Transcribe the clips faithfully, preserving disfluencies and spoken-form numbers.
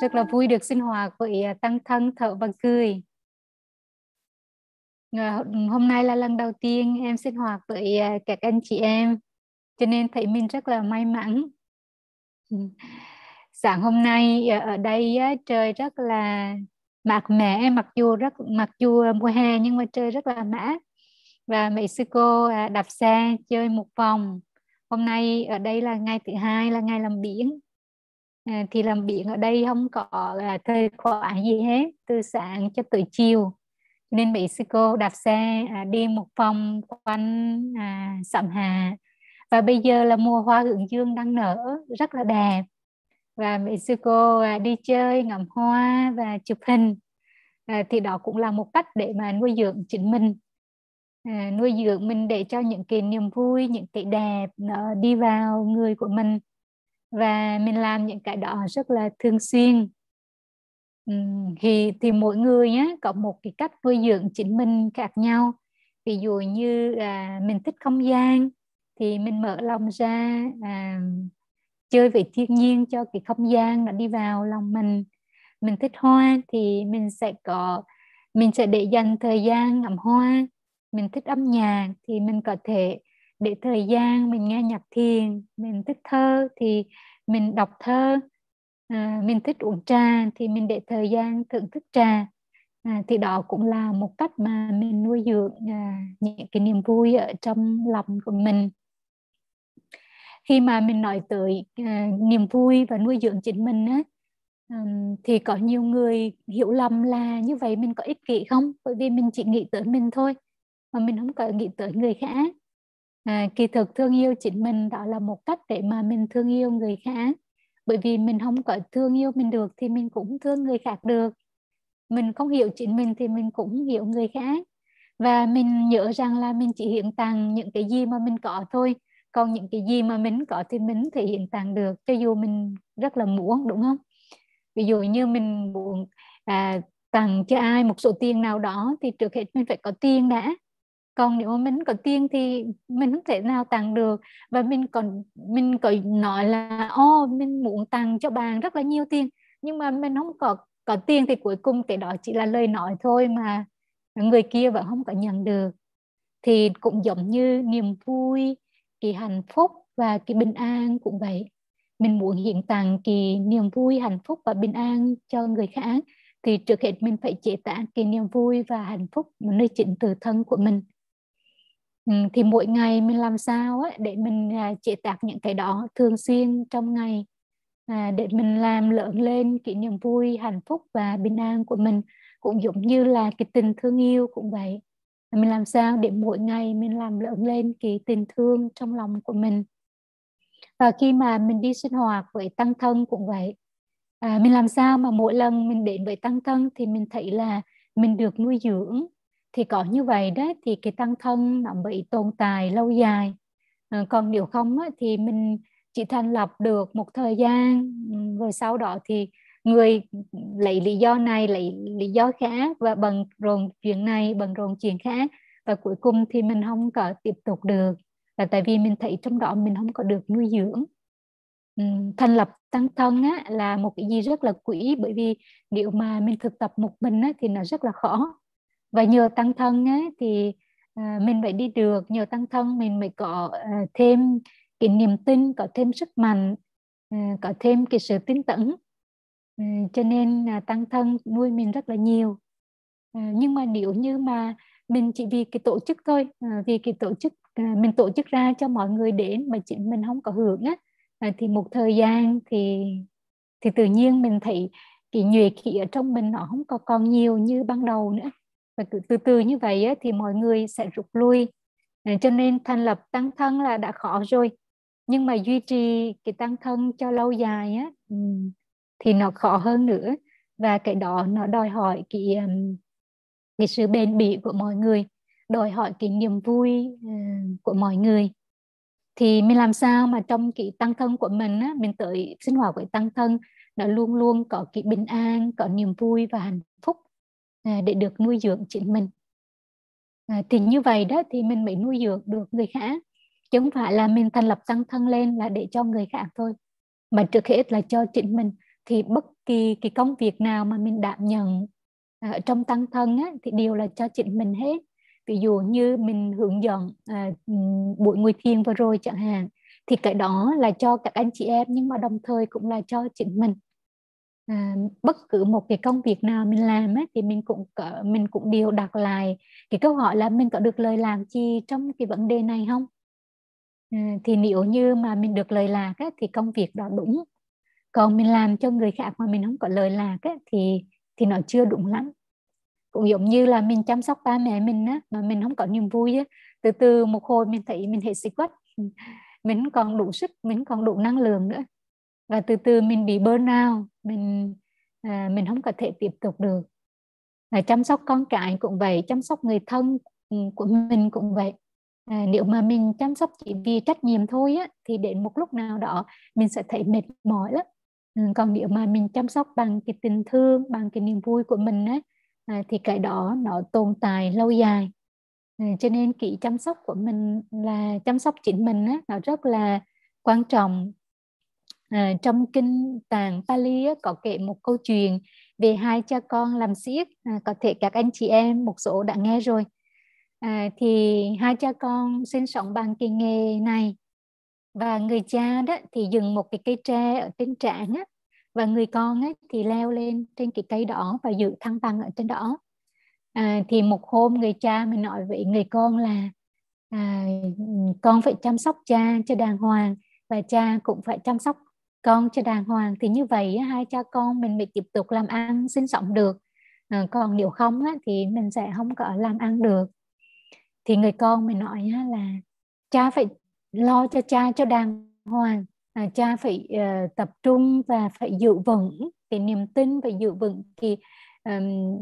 Rất là vui được sinh hoạt với tăng thân Thở và Cười. Hôm nay là lần đầu tiên em sinh hoạt với các anh chị em, cho nên thấy mình rất là may mắn. Sáng hôm nay ở đây trời rất là mát mẻ, mặc dù rất mặc dù mùa hè nhưng mà trời rất là mát. Và mấy sư cô đạp xe chơi một vòng. Hôm nay ở đây là ngày thứ hai, là ngày làm biển. Thì làm biển ở đây không có là thời khóa gì hết, từ sáng cho tới chiều. Nên bị sư cô đạp xe đi một vòng quanh à, Sầm Hà. Và bây giờ là mùa hoa hướng dương đang nở rất là đẹp. Và bị sư cô đi chơi, ngắm hoa và chụp hình. À, thì đó cũng là một cách để mà nuôi dưỡng chính mình. À, nuôi dưỡng mình để cho những cái niềm vui, những cái đẹp nó đi vào người của mình. Và mình làm những cái đó rất là thường xuyên. Thì, thì mỗi người á, có một cái cách nuôi dưỡng chính mình khác nhau. Ví dụ như à, mình thích không gian thì mình mở lòng ra à, chơi về thiên nhiên cho cái không gian nó đi vào lòng mình. Mình thích hoa thì mình sẽ có mình sẽ để dành thời gian ngắm hoa. Mình thích âm nhạc thì mình có thể để thời gian mình nghe nhạc thiền. Mình thích thơ thì mình đọc thơ. À, mình thích uống trà thì mình để thời gian thưởng thức trà. À, thì đó cũng là một cách mà mình nuôi dưỡng à, những cái niềm vui ở trong lòng của mình. Khi mà mình nói tới à, niềm vui và nuôi dưỡng chính mình á, à, thì có nhiều người hiểu lầm là như vậy mình có ích kỷ không? Bởi vì mình chỉ nghĩ tới mình thôi mà mình không có nghĩ tới người khác. À, kỳ thực thương yêu chính mình đó là một cách để mà mình thương yêu người khác. Bởi vì mình không có thương yêu mình được thì mình cũng thương người khác được. Mình không hiểu chính mình thì mình cũng hiểu người khác. Và mình nhớ rằng là mình chỉ hiến tặng những cái gì mà mình có thôi. Còn những cái gì mà mình có thì mình thể hiến tặng được. Cho dù mình rất là muốn, đúng không? Ví dụ như mình muốn à, tặng cho ai một số tiền nào đó thì trước hết mình phải có tiền đã. Còn nếu mà mình có tiền thì mình không thể nào tặng được. Và mình còn mình có nói là ô mình muốn tặng cho bạn rất là nhiều tiền, nhưng mà mình không có có tiền thì cuối cùng cái đó chỉ là lời nói thôi mà người kia vẫn không có nhận được. Thì cũng giống như niềm vui, cái hạnh phúc và cái bình an cũng vậy. Mình muốn hiện tặng cái niềm vui, hạnh phúc và bình an cho người khác thì trước hết mình phải chế tạo cái niềm vui và hạnh phúc nơi chính từ thân của mình. Thì mỗi ngày mình làm sao để mình chế tác những cái đó thường xuyên trong ngày, để mình làm lớn lên cái niềm vui, hạnh phúc và bình an của mình. Cũng giống như là cái tình thương yêu cũng vậy. Mình làm sao để mỗi ngày mình làm lớn lên cái tình thương trong lòng của mình. Và khi mà mình đi sinh hoạt với tăng thân cũng vậy. À, mình làm sao mà mỗi lần mình đến với tăng thân thì mình thấy là mình được nuôi dưỡng. Thì có như vậy đấy thì cái tăng thân nó mới tồn tại lâu dài. À, còn nếu không á, thì mình chỉ thành lập được một thời gian rồi sau đó thì người lấy lý do này, lấy lý do khác và bận rộn chuyện này, bận rộn chuyện khác. Và cuối cùng thì mình không có tiếp tục được. Là tại vì mình thấy trong đó mình không có được nuôi dưỡng. Thành lập tăng thân á, là một cái gì rất là quý, bởi vì nếu mà mình thực tập một mình á, thì nó rất là khó. Và nhờ tăng thân á, thì à, mình phải đi được, nhờ tăng thân mình mới có à, thêm cái niềm tin, có thêm sức mạnh, à, có thêm cái sự tin tưởng. À, cho nên à, tăng thân nuôi mình rất là nhiều. À, nhưng mà nếu như mà mình chỉ vì cái tổ chức thôi, à, vì cái tổ chức à, mình tổ chức ra cho mọi người đến mà chính mình không có hưởng á, à, thì một thời gian thì thì tự nhiên mình thấy cái nhuệ khí ở trong mình nó không có còn nhiều như ban đầu nữa. Và từ từ như vậy á, thì mọi người sẽ rút lui. À, cho nên thành lập tăng thân là đã khó rồi, nhưng mà duy trì cái tăng thân cho lâu dài á, thì nó khó hơn nữa. Và cái đó nó đòi hỏi cái, cái sự bền bỉ của mọi người, đòi hỏi cái niềm vui của mọi người. Thì mình làm sao mà trong cái tăng thân của mình á, mình tới sinh hoạt với tăng thân nó luôn luôn có cái bình an, có niềm vui và hạnh phúc để được nuôi dưỡng chính mình. À, thì như vậy đó thì mình mới nuôi dưỡng được người khác. Chứ không phải là mình thành lập tăng thân lên là để cho người khác thôi. Mà trước hết là cho chính mình. Thì bất cái, cái công việc nào mà mình đảm nhận à, trong tăng thân á, thì đều là cho chính mình hết. Ví dụ như mình hướng dẫn à, buổi ngồi thiền vừa rồi chẳng hạn, thì cái đó là cho các anh chị em, nhưng mà đồng thời cũng là cho chính mình. À, bất cứ một cái công việc nào mình làm ấy, thì mình cũng mình cũng đều đặt lại cái câu hỏi là mình có được lời lạc chi trong cái vấn đề này không. À, thì nếu như mà mình được lời lạc ấy, thì công việc đó đúng, còn mình làm cho người khác mà mình không có lời lạc ấy, thì thì nó chưa đúng lắm. Cũng giống như là mình chăm sóc ba mẹ mình á, mà mình không có niềm vui á, từ từ một hồi mình thấy mình hết sức quất, mình còn đủ sức, mình còn đủ năng lượng nữa, và từ từ mình bị burnout, mình à, mình không có thể tiếp tục được. À, chăm sóc con cái cũng vậy, chăm sóc người thân của mình cũng vậy. À, nếu mà mình chăm sóc chỉ vì trách nhiệm thôi á, thì đến một lúc nào đó mình sẽ thấy mệt mỏi lắm. Ừ, còn nếu mà mình chăm sóc bằng cái tình thương, bằng cái niềm vui của mình ấy, à, thì cái đó nó tồn tại lâu dài. À, cho nên kỹ chăm sóc của mình là chăm sóc chính mình á, nó rất là quan trọng. À, trong kinh tạng Pali có kể một câu chuyện về hai cha con làm xiếc, à, có thể các anh chị em một số đã nghe rồi. À, thì hai cha con sinh sống bằng cái nghề này, và người cha đó thì dừng một cái cây tre ở trên trảng á, và người con ấy thì leo lên trên cái cây đó và giữ thăng bằng ở trên đó. À, thì một hôm người cha mình nói với người con là à, con phải chăm sóc cha cho đàng hoàng, và cha cũng phải chăm sóc con cho đàng hoàng, thì như vậy hai cha con mình mới tiếp tục làm ăn sinh sống được. À, còn nếu không á, thì mình sẽ không có làm ăn được. Thì người con mình nói á, là cha phải lo cho cha cho đàng hoàng, à, cha phải uh, tập trung và phải giữ vững cái niềm tin, phải giữ vững cái um,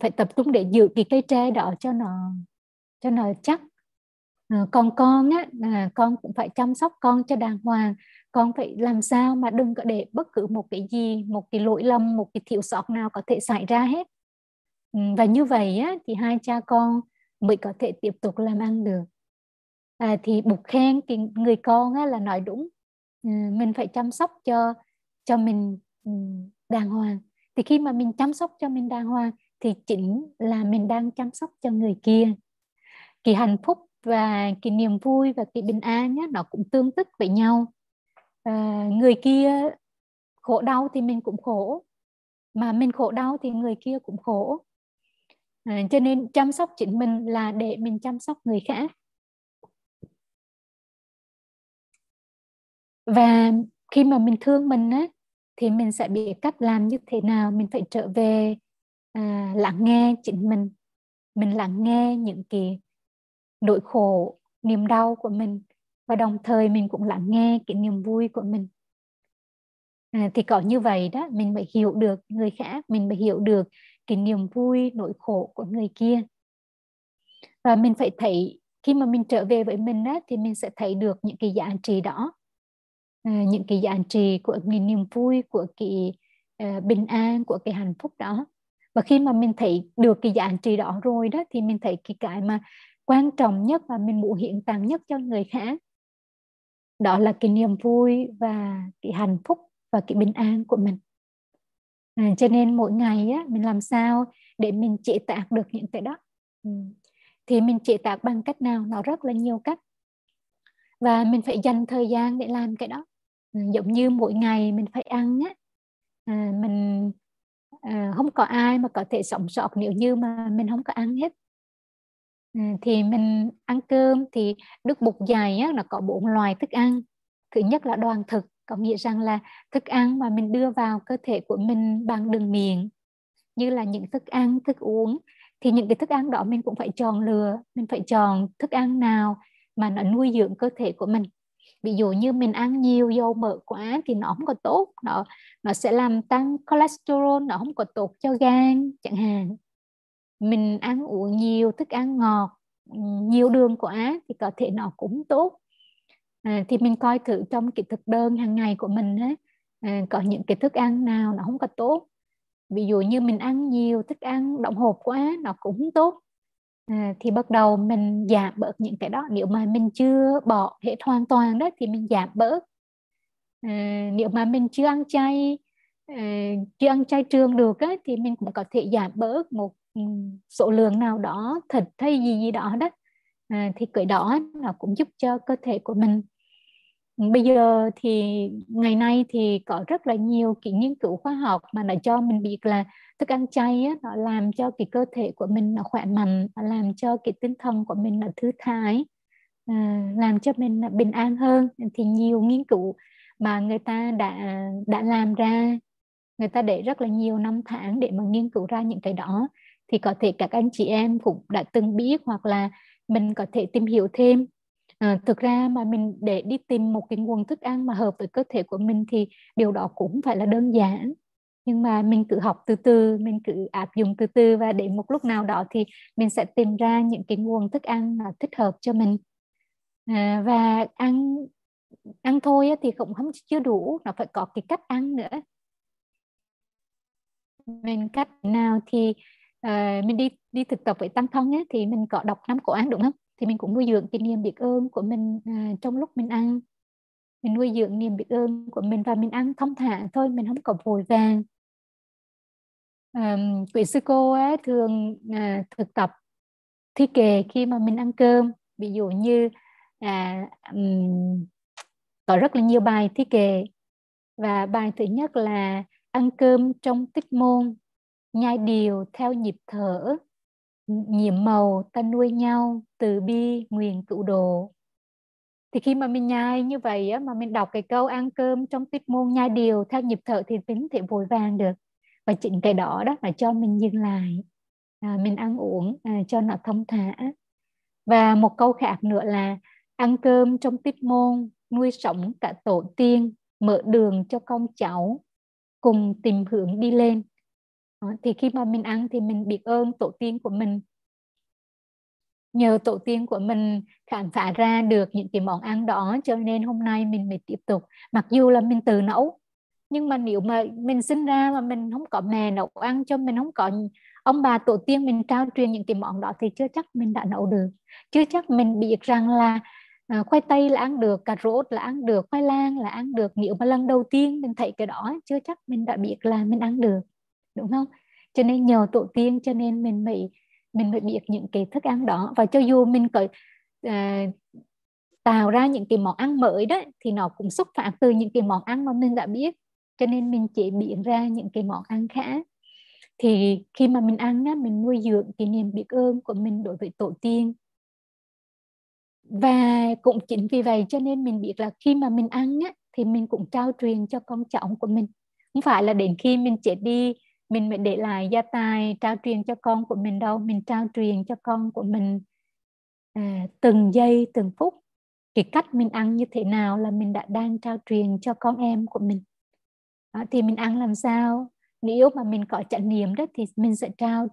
phải tập trung để giữ cái cây tre đó cho nó cho nó chắc. À, còn con á, à, con cũng phải chăm sóc con cho đàng hoàng, con phải làm sao mà đừng có để bất cứ một cái gì, một cái lỗi lầm, một cái thiếu sót nào có thể xảy ra hết. Và như vậy á, thì hai cha con mới có thể tiếp tục làm ăn được. À, thì bục khen cái người con á, là nói đúng, à, mình phải chăm sóc cho cho mình đàng hoàng. Thì khi mà mình chăm sóc cho mình đàng hoàng thì chính là mình đang chăm sóc cho người kia. Cái hạnh phúc và cái niềm vui và cái bình an á, nó cũng tương tức với nhau. À, người kia khổ đau thì mình cũng khổ, mà mình khổ đau thì người kia cũng khổ. À, cho nên chăm sóc chính mình là để mình chăm sóc người khác. Và khi mà mình thương mình á, thì mình sẽ biết cách làm như thế nào. Mình phải trở về à, lắng nghe chính mình. Mình lắng nghe những cái nỗi khổ, niềm đau của mình, và đồng thời mình cũng lắng nghe cái niềm vui của mình. À, thì có như vậy đó, mình phải hiểu được người khác, mình phải hiểu được cái niềm vui, nỗi khổ của người kia. Và mình phải thấy, khi mà mình trở về với mình đó, thì mình sẽ thấy được những cái giá trị đó, à, những cái giá trị của cái niềm vui, của cái à, bình an, của cái hạnh phúc đó. Và khi mà mình thấy được cái giá trị đó rồi đó, thì mình thấy cái cái mà quan trọng nhất và mình muốn hiện tặng nhất cho người khác, đó là cái niềm vui và cái hạnh phúc và cái bình an của mình. À, cho nên mỗi ngày á, mình làm sao để mình chế tác được những cái đó. Ừ. Thì mình chế tác bằng cách nào? Nó rất là nhiều cách, và mình phải dành thời gian để làm cái đó. Ừ, giống như mỗi ngày mình phải ăn á, à, mình à, không có ai mà có thể sống sót nếu như mà mình không có ăn hết. Thì mình ăn cơm thì nước bục dày á, nó có bốn loại thức ăn. Thứ nhất là đoàn thực, có nghĩa rằng là thức ăn mà mình đưa vào cơ thể của mình bằng đường miệng, như là những thức ăn, thức uống. Thì những cái thức ăn đó mình cũng phải chọn lựa, mình phải chọn thức ăn nào mà nó nuôi dưỡng cơ thể của mình. Ví dụ như mình ăn nhiều dầu mỡ quá thì nó không có tốt, nó, nó sẽ làm tăng cholesterol, nó không có tốt cho gan chẳng hạn. Mình ăn uống nhiều thức ăn ngọt, nhiều đường quá thì có thể nó cũng tốt. À, thì mình coi thử trong cái thực đơn hàng ngày của mình ấy, à, có những cái thức ăn nào nó không có tốt. Ví dụ như mình ăn nhiều thức ăn đóng hộp quá, nó cũng tốt. À, thì bắt đầu mình giảm bớt những cái đó. Nếu mà mình chưa bỏ hết hoàn toàn đó thì mình giảm bớt. À, nếu mà mình chưa ăn chay chưa ăn chay trường được ấy, thì mình cũng có thể giảm bớt một số lượng nào đó thịt hay gì gì đó đó, à, thì cái đó nó cũng giúp cho cơ thể của mình. Bây giờ thì ngày nay thì có rất là nhiều cái nghiên cứu khoa học mà nó cho mình biết là thức ăn chay ấy, nó làm cho cái cơ thể của mình nó khỏe mạnh, nó làm cho cái tinh thần của mình nó thư thái, à, làm cho mình bình an hơn. Thì nhiều nghiên cứu mà người ta đã đã làm ra, người ta để rất là nhiều năm tháng để mà nghiên cứu ra những cái đó. Thì có thể các anh chị em cũng đã từng biết hoặc là mình có thể tìm hiểu thêm. À, thực ra mà mình để đi tìm một cái nguồn thức ăn mà hợp với cơ thể của mình thì điều đó cũng phải là đơn giản. Nhưng mà mình cứ học từ từ, mình cứ áp dụng từ từ và đến một lúc nào đó thì mình sẽ tìm ra những cái nguồn thức ăn mà thích hợp cho mình. À, và ăn ăn thôi thì cũng không chưa đủ, nó phải có cái cách ăn nữa. Mình cách nào thì uh, mình đi đi thực tập với Tăng Thân ấy, thì mình có đọc năm cổ ăn đúng không? Thì mình cũng nuôi dưỡng cái niềm biết ơn của mình uh, trong lúc mình ăn. Mình nuôi dưỡng niềm biết ơn của mình và mình ăn thông thả thôi, mình không có vội vàng. Uh, quý sư cô ấy thường uh, thực tập thi kệ khi mà mình ăn cơm. Ví dụ như uh, um, có rất là nhiều bài thi kệ. Và bài thứ nhất là ăn cơm trong tích môn, nhai điều theo nhịp thở, nhiệm màu ta nuôi nhau, từ bi nguyện cứu độ. Thì khi mà mình nhai như vậy á, mà mình đọc cái câu ăn cơm trong tích môn, nhai điều theo nhịp thở thì mình thể vội vàng được. Và chính cái đó đó là cho mình dừng lại, à, mình ăn uống à, cho nó thông thả. Và một câu khác nữa là ăn cơm trong tích môn, nuôi sống cả tổ tiên, mở đường cho con cháu cùng tìm hướng đi lên. Thì khi mà mình ăn thì mình biết ơn tổ tiên của mình. Nhờ tổ tiên của mình khám phá ra được những cái món ăn đó cho nên hôm nay mình mới tiếp tục. Mặc dù là mình tự nấu, nhưng mà nếu mà mình sinh ra mà mình không có mẹ nấu ăn cho mình, không có ông bà tổ tiên mình trao truyền những cái món đó thì chưa chắc mình đã nấu được. Chưa chắc mình biết rằng là à, khoai tây là ăn được, cà rốt là ăn được, khoai lang là ăn được. Nếu mà lần đầu tiên mình thấy cái đó, chưa chắc mình đã biết là mình ăn được, đúng không? Cho nên nhờ tổ tiên, cho nên mình mới mình mới biết những cái thức ăn đó. Và cho dù mình có à, tạo ra những cái món ăn mới đó, thì nó cũng xuất phát từ những cái món ăn mà mình đã biết. Cho nên mình chế biến ra những cái món ăn khác. Thì khi mà mình ăn á, mình nuôi dưỡng cái niềm biết ơn của mình đối với tổ tiên. Và cũng chính vì vậy cho nên mình biết là khi mà mình ăn á, thì mình cũng trao truyền cho con cháu của mình. Không phải là đến khi mình chết đi mình mới để lại gia tài trao truyền cho con của mình đâu. Mình trao truyền cho con của mình à, từng giây từng phút. Cái cách mình ăn như thế nào là mình đã đang trao truyền cho con em của mình. Đó, thì mình ăn làm sao? Nếu mà mình có chánh niệm đó thì mình sẽ trao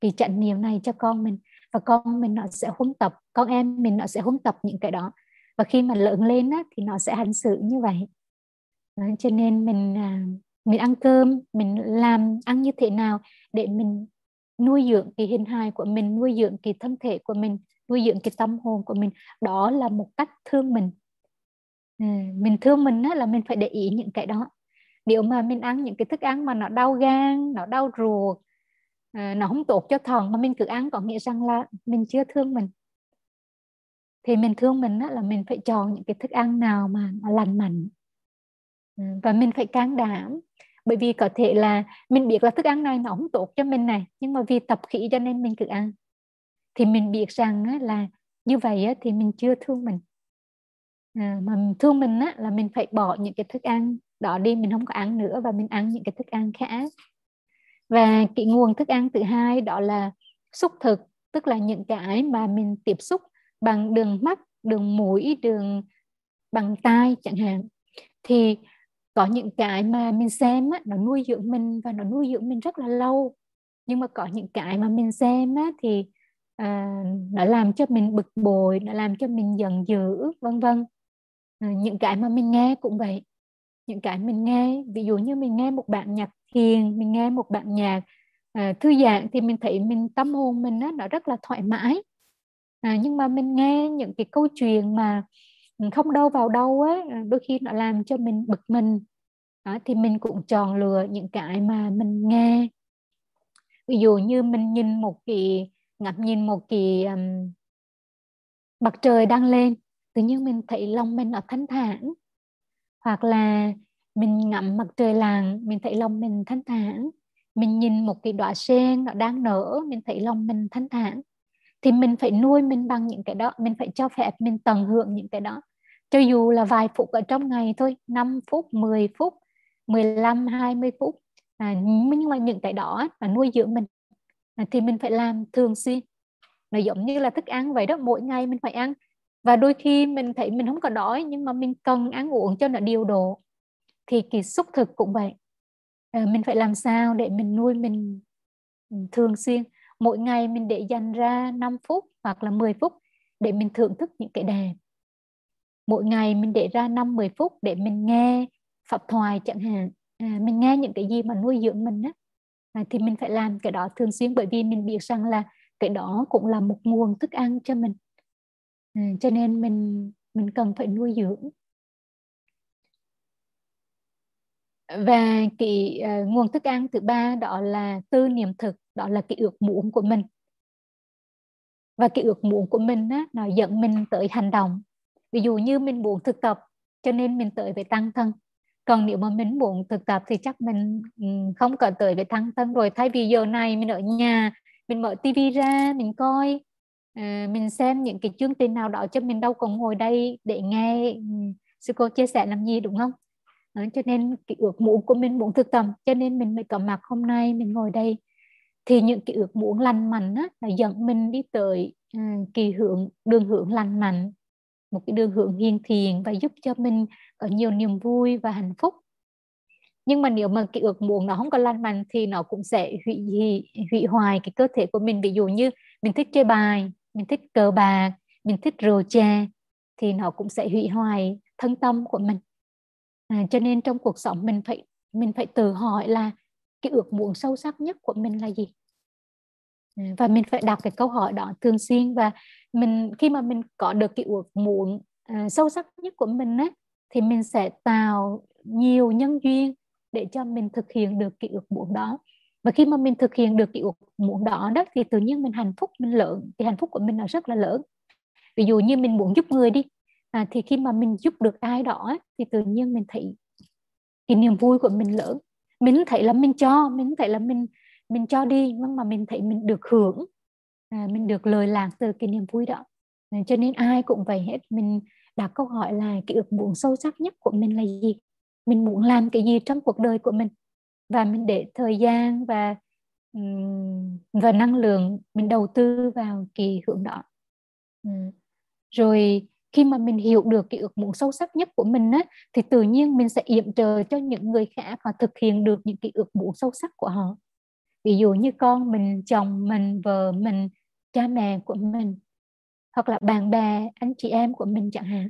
cái chánh niệm này cho con mình. Và con mình nó sẽ huấn tập, con em mình nó sẽ huấn tập những cái đó. Và khi mà lớn lên á, thì nó sẽ hành xử như vậy. Đó, cho nên mình, mình ăn cơm, mình làm ăn như thế nào để mình nuôi dưỡng cái hình hài của mình, nuôi dưỡng cái thân thể của mình, nuôi dưỡng cái tâm hồn của mình. Đó là một cách thương mình. Mình thương mình á, là mình phải để ý những cái đó. Nếu mà mình ăn những cái thức ăn mà nó đau gan, nó đau ruột, À, nó không tốt cho thận mà mình cứ ăn, có nghĩa rằng là mình chưa thương mình. Thì mình thương mình á, là mình phải chọn những cái thức ăn nào mà nó lành mạnh. Và mình phải can đảm. Bởi vì có thể là mình biết là thức ăn này nó không tốt cho mình này, nhưng mà vì tập khí cho nên mình cứ ăn. Thì mình biết rằng á, là như vậy á, thì mình chưa thương mình. À, mà thương mình á, là mình phải bỏ những cái thức ăn đó đi, mình không có ăn nữa và mình ăn những cái thức ăn khác. Và cái nguồn thức ăn thứ hai đó là xúc thực, tức là những cái mà mình tiếp xúc bằng đường mắt, đường mũi, đường bằng tai chẳng hạn. Thì có những cái mà mình xem á, nó nuôi dưỡng mình và nó nuôi dưỡng mình rất là lâu. Nhưng mà có những cái mà mình xem á, thì à, nó làm cho mình bực bội, nó làm cho mình giận dữ, vân vân. À, những cái mà mình nghe cũng vậy. Những cái mình nghe, ví dụ như mình nghe một bản nhạc thiền, mình nghe một bản nhạc à, thư giãn thì mình thấy mình tâm hồn mình á, nó rất là thoải mái. À, nhưng mà mình nghe những cái câu chuyện mà không đâu vào đâu á, đôi khi nó làm cho mình bực mình, Đó, thì mình cũng chọn lựa những cái mà mình nghe. Ví dụ như mình nhìn một cái, ngắm nhìn một cái um, mặt trời đang lên, tự nhiên mình thấy lòng mình nó thanh thản. Hoặc là mình ngắm mặt trời lặn, mình thấy lòng mình thanh thản. Mình nhìn một cái đóa sen nó đang nở, mình thấy lòng mình thanh thản. Thì mình phải nuôi mình bằng những cái đó, mình phải cho phép mình tận hưởng những cái đó. Cho dù là vài phút ở trong ngày thôi, năm phút, mười phút, mười lăm, hai mươi phút. À, nhưng mà những cái đó là nuôi dưỡng mình. À, thì mình phải làm thường xuyên. Nó giống như là thức ăn vậy đó, mỗi ngày mình phải ăn. Và đôi khi mình thấy mình không có đói, nhưng mà mình cần ăn uống cho nó điều độ. Thì cái xúc thực cũng vậy. À, mình phải làm sao để mình nuôi mình thường xuyên. Mỗi ngày mình để dành ra năm phút hoặc là mười phút để mình thưởng thức những cái đẹp. Mỗi ngày mình để ra năm đến mười phút để mình nghe pháp thoại chẳng hạn. À, mình nghe những cái gì mà nuôi dưỡng mình á. À, thì mình phải làm cái đó thường xuyên, bởi vì mình biết rằng là cái đó cũng là một nguồn thức ăn cho mình. À, cho nên mình, mình cần phải nuôi dưỡng. Và cái uh, nguồn thức ăn thứ ba đó là tư niệm thực, đó là cái ước muốn của mình. Và cái ước muốn của mình á, nó dẫn mình tới hành động. Ví dụ như mình muốn thực tập, cho nên mình tới về tăng thân. Còn nếu mà mình muốn thực tập thì chắc mình không có tới về tăng thân rồi. Thay vì giờ này mình ở nhà, mình mở tivi ra, mình coi, mình xem những cái chương trình nào đó, chứ mình đâu có ngồi đây để nghe sư cô chia sẻ làm gì, đúng không? Cho nên cái ước muốn của mình muốn thực tập, cho nên mình mới có mặt hôm nay, mình ngồi đây. Thì những cái ước muốn lành mạnh á, là dẫn mình đi tới cái hướng, đường hướng lành mạnh, một cái đường hướng hiền thiện và giúp cho mình có nhiều niềm vui và hạnh phúc. Nhưng mà nếu mà cái ước muốn nó không có lành mạnh thì nó cũng sẽ hủy, hủy, hủy hoại cái cơ thể của mình. Ví dụ như mình thích chơi bài, mình thích cờ bạc, mình thích rượu chè, thì nó cũng sẽ hủy hoại thân tâm của mình. À, cho nên trong cuộc sống mình phải, mình phải tự hỏi là cái ước muốn sâu sắc nhất của mình là gì. Và mình phải đặt cái câu hỏi đó thường xuyên. Và mình khi mà mình có được cái ước muốn à, sâu sắc nhất của mình ấy, thì mình sẽ tạo nhiều nhân duyên để cho mình thực hiện được cái ước muốn đó. Và khi mà mình thực hiện được cái ước muốn đó, đó thì tự nhiên mình hạnh phúc, mình lớn. Thì hạnh phúc của mình nó rất là lớn. Ví dụ như mình muốn giúp người đi, à, thì khi mà mình giúp được ai đó ấy, thì tự nhiên mình thấy cái niềm vui của mình lớn. Mình thấy là mình cho, mình thấy là mình mình cho đi, nhưng mà mình thấy mình được hưởng, à, mình được lời lạc từ cái niềm vui đó. À, cho nên ai cũng vậy hết. Mình đặt câu hỏi là cái ước muốn sâu sắc nhất của mình là gì, mình muốn làm cái gì trong cuộc đời của mình, và mình để thời gian và và năng lượng mình đầu tư vào cái hướng đó. Ừ. Rồi khi mà mình hiểu được cái ước muốn sâu sắc nhất của mình á, thì tự nhiên mình sẽ yểm trợ cho những người khác họ thực hiện được những cái ước muốn sâu sắc của họ. Ví dụ như con mình, chồng mình, vợ mình, cha mẹ của mình, hoặc là bạn bè, anh chị em của mình chẳng hạn.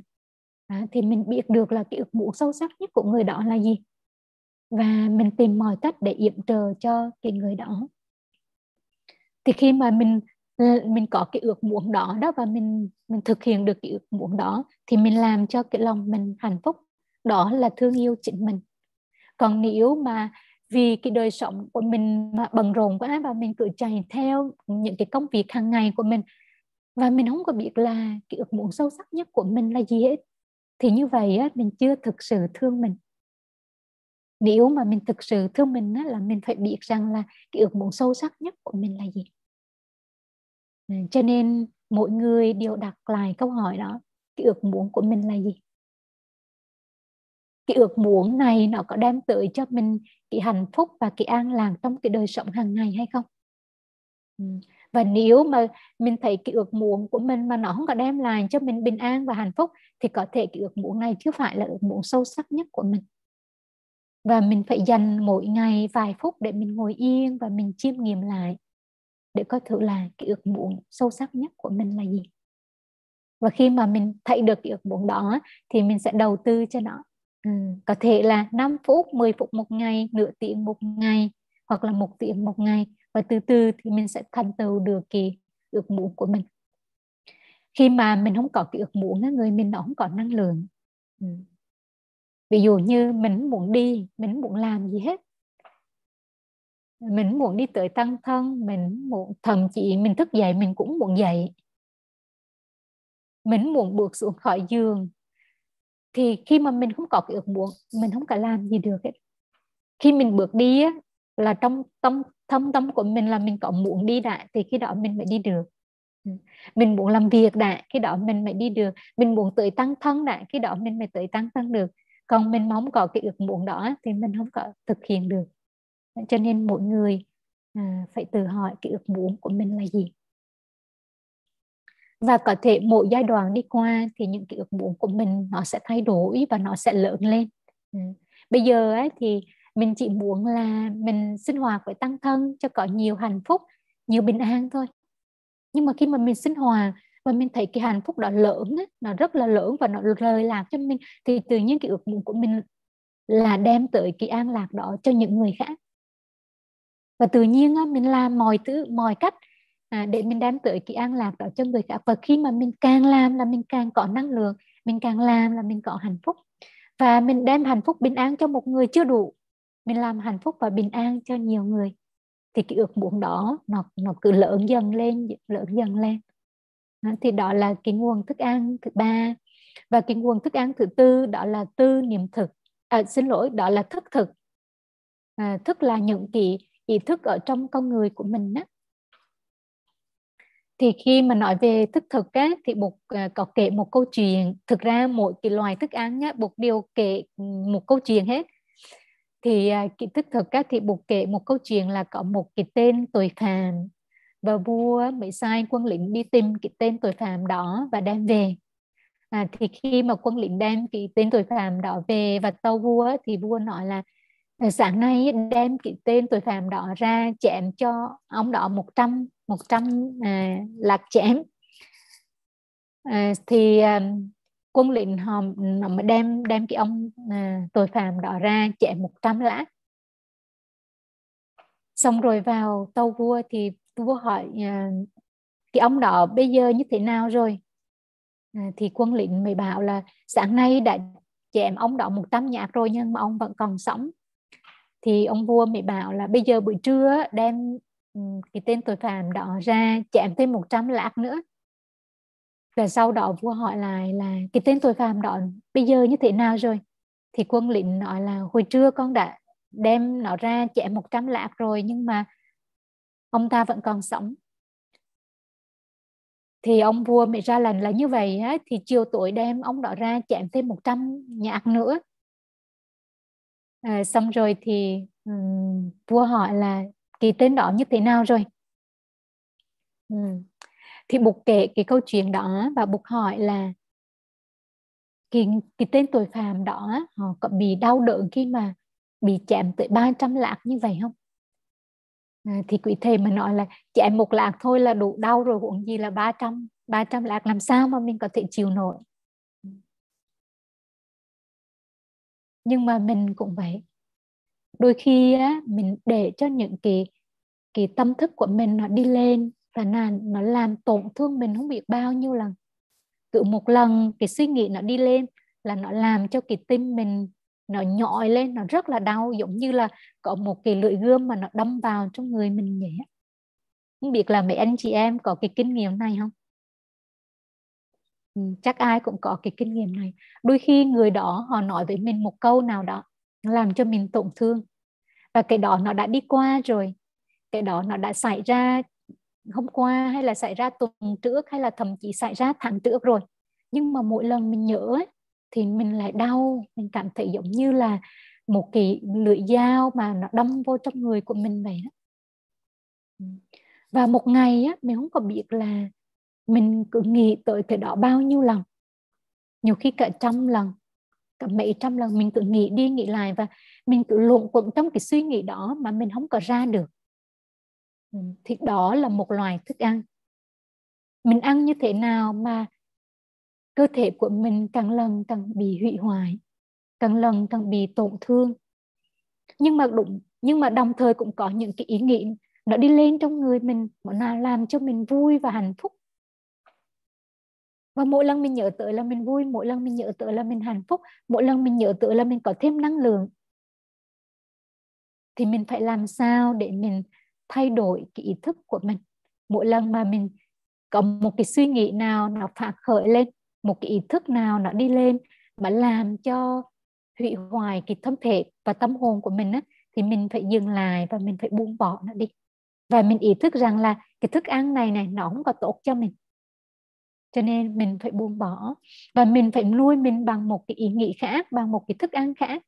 À, thì mình biết được là cái ước muốn sâu sắc nhất của người đó là gì. Và mình tìm mọi cách để yểm trợ cho cái người đó. Thì khi mà mình, mình có cái ước muốn đó, đó và mình, mình thực hiện được cái ước muốn đó, thì mình làm cho cái lòng mình hạnh phúc. Đó là thương yêu chính mình. Còn nếu mà vì cái đời sống của mình mà bận rộn quá và mình cứ chạy theo những cái công việc hàng ngày của mình, và mình không có biết là cái ước muốn sâu sắc nhất của mình là gì hết, thì như vậy á, mình chưa thực sự thương mình. Nếu mà mình thực sự thương mình á, là mình phải biết rằng là cái ước muốn sâu sắc nhất của mình là gì. Cho nên mỗi người đều đặt lại câu hỏi đó, cái ước muốn của mình là gì. Cái ước muốn này nó có đem tới cho mình cái hạnh phúc và cái an lạc trong cái đời sống hàng ngày hay không? Và nếu mà mình thấy cái ước muốn của mình mà nó không có đem lại cho mình bình an và hạnh phúc, thì có thể cái ước muốn này chứ phải là ước muốn sâu sắc nhất của mình. Và mình phải dành mỗi ngày vài phút để mình ngồi yên và mình chiêm nghiệm lại, để coi thử là cái ước muốn sâu sắc nhất của mình là gì. Và khi mà mình thấy được cái ước muốn đó thì mình sẽ đầu tư cho nó. Ừ, có thể là năm phút, mười phút một ngày, nửa tiếng một ngày, hoặc là một tiếng một ngày. Và từ từ thì mình sẽ thành tựu được cái ước muốn của mình. Khi mà mình không có cái ước muốn, người mình nó không có năng lượng. Ừ. Ví dụ như mình muốn đi, mình muốn làm gì hết, mình muốn đi tới tăng thân, mình muốn, thậm chí mình thức dậy mình cũng muốn dậy, mình muốn bước xuống khỏi giường. Thì khi mà mình không có cái ước muốn, mình không có làm gì được hết. Khi mình bước đi á, là trong tâm thâm tâm của mình là mình có muốn đi đã, thì khi đó mình mới đi được. Mình muốn làm việc đã, khi đó mình mới đi được. Mình muốn tới tăng thân đã, khi đó mình mới tới tăng thân được. Còn mình không có cái ước muốn đó thì mình không có thực hiện được. Cho nên mỗi người à, phải tự hỏi cái ước muốn của mình là gì. Và có thể mỗi giai đoạn đi qua thì những cái ước muốn của mình nó sẽ thay đổi và nó sẽ lớn lên. Ừ. Bây giờ ấy, thì mình chỉ muốn là mình sinh hoạt với tăng thân cho có nhiều hạnh phúc, nhiều bình an thôi. Nhưng mà khi mà mình sinh hoạt và mình thấy cái hạnh phúc đó lớn, ấy, nó rất là lớn và nó rời lạc cho mình, thì tự nhiên cái ước muốn của mình là đem tới cái an lạc đó cho những người khác. Và tự nhiên á, mình làm mọi thứ, mọi cách à, để mình đem tới cái an lạc đó cho người khác. Và khi mà mình càng làm là mình càng có năng lượng, mình càng làm là mình có hạnh phúc. Và mình đem hạnh phúc bình an cho một người chưa đủ, mình làm hạnh phúc và bình an cho nhiều người. Thì cái ước muốn đó nó, nó cứ lớn dần lên, lớn dần lên. À, thì đó là cái nguồn thức ăn thứ ba. Và cái nguồn thức ăn thứ tư đó là tư niệm thực. À, xin lỗi, đó là thức thực. À, thức là những cái ý thức ở trong con người của mình á. Thì khi mà nói về thức thực á, thì Bụt có kể một câu chuyện. Thực ra mỗi cái loài thức ăn á, Bụt đều kể một câu chuyện hết. Thì cái thức thực á, thì Bụt kể một câu chuyện là có một cái tên tội phạm, và vua mới sai quân lính đi tìm cái tên tội phạm đó và đem về. À, thì khi mà quân lính đem cái tên tội phạm đó về và tâu vua, thì vua nói là sáng nay đem cái tên tội phạm đó ra chém cho ông đó một trăm à, lạc chém. À, thì à, quân lính họ mới đem đem cái ông à, tội phạm đó ra chém một trăm lát. Xong rồi vào tâu vua, thì vua hỏi à, cái ông đó bây giờ như thế nào rồi? À, thì quân lính mới bảo là sáng nay đã chém ông đó một trăm nhát rồi nhưng mà ông vẫn còn sống. Thì ông vua mới bảo là bây giờ buổi trưa đem cái tên tội phạm đó ra chém thêm một trăm lát nữa. Và sau đó vua hỏi lại là cái tên tội phạm đó bây giờ như thế nào rồi? Thì quân lính nói là hồi trưa con đã đem nó ra chém một trăm lát rồi nhưng mà ông ta vẫn còn sống. Thì ông vua mới ra lệnh là như vậy á, thì chiều tối đem ông đó ra chém thêm một trăm nhát nữa. À, xong rồi thì um, vua hỏi là cái tên đó như thế nào rồi? Um, thì Bụt kể cái câu chuyện đó và Bụt hỏi là cái, cái tên tội phạm đó họ có bị đau đớn khi mà bị chém tới ba trăm lát như vậy không? À, thì quý thầy mà nói là chém một lát thôi là đủ đau rồi, huống gì là ba trăm lát, làm sao mà mình có thể chịu nổi? Nhưng mà mình cũng vậy. Đôi khi á, mình để cho những cái, cái tâm thức của mình nó đi lên và nó, nó làm tổn thương mình không biết bao nhiêu lần. Cứ một lần cái suy nghĩ nó đi lên là nó làm cho cái tim mình nó nhói lên, nó rất là đau, giống như là có một cái lưỡi gươm mà nó đâm vào trong người mình nhỉ. Không biết là mấy anh chị em có cái kinh nghiệm này không? Chắc ai cũng có cái kinh nghiệm này. Đôi khi người đó họ nói với mình một câu nào đó làm cho mình tổn thương, và cái đó nó đã đi qua rồi. Cái đó nó đã xảy ra hôm qua, hay là xảy ra tuần trước, hay là thậm chí xảy ra tháng trước rồi. Nhưng mà mỗi lần mình nhớ ấy, thì mình lại đau. Mình cảm thấy giống như là một cái lưỡi dao mà nó đâm vô trong người của mình vậy đó. Và một ngày ấy, mình không có biết là mình cứ nghĩ tới cái đó bao nhiêu lần. Nhiều khi cả trăm lần, cả mấy trăm lần mình cứ nghĩ đi nghĩ lại, và mình cứ luẩn quẩn trong cái suy nghĩ đó mà mình không có ra được. Thì đó là một loài thức ăn. Mình ăn như thế nào mà cơ thể của mình càng lần càng bị hủy hoại, càng lần càng bị tổn thương. Nhưng mà, đúng, nhưng mà đồng thời cũng có những cái ý nghĩ nó đi lên trong người mình, nó làm cho mình vui và hạnh phúc. Và mỗi lần mình nhớ tới là mình vui, mỗi lần mình nhớ tới là mình hạnh phúc, mỗi lần mình nhớ tới là mình có thêm năng lượng. Thì mình phải làm sao để mình thay đổi cái ý thức của mình. Mỗi lần mà mình có một cái suy nghĩ nào nó phản khởi lên, một cái ý thức nào nó đi lên mà làm cho hủy hoại cái thân thể và tâm hồn của mình á, thì mình phải dừng lại và mình phải buông bỏ nó đi. Và mình ý thức rằng là cái thức ăn này này nó không có tốt cho mình. Cho nên mình phải buông bỏ. Và mình phải nuôi mình bằng một cái ý nghĩ khác, bằng một cái thức ăn khác.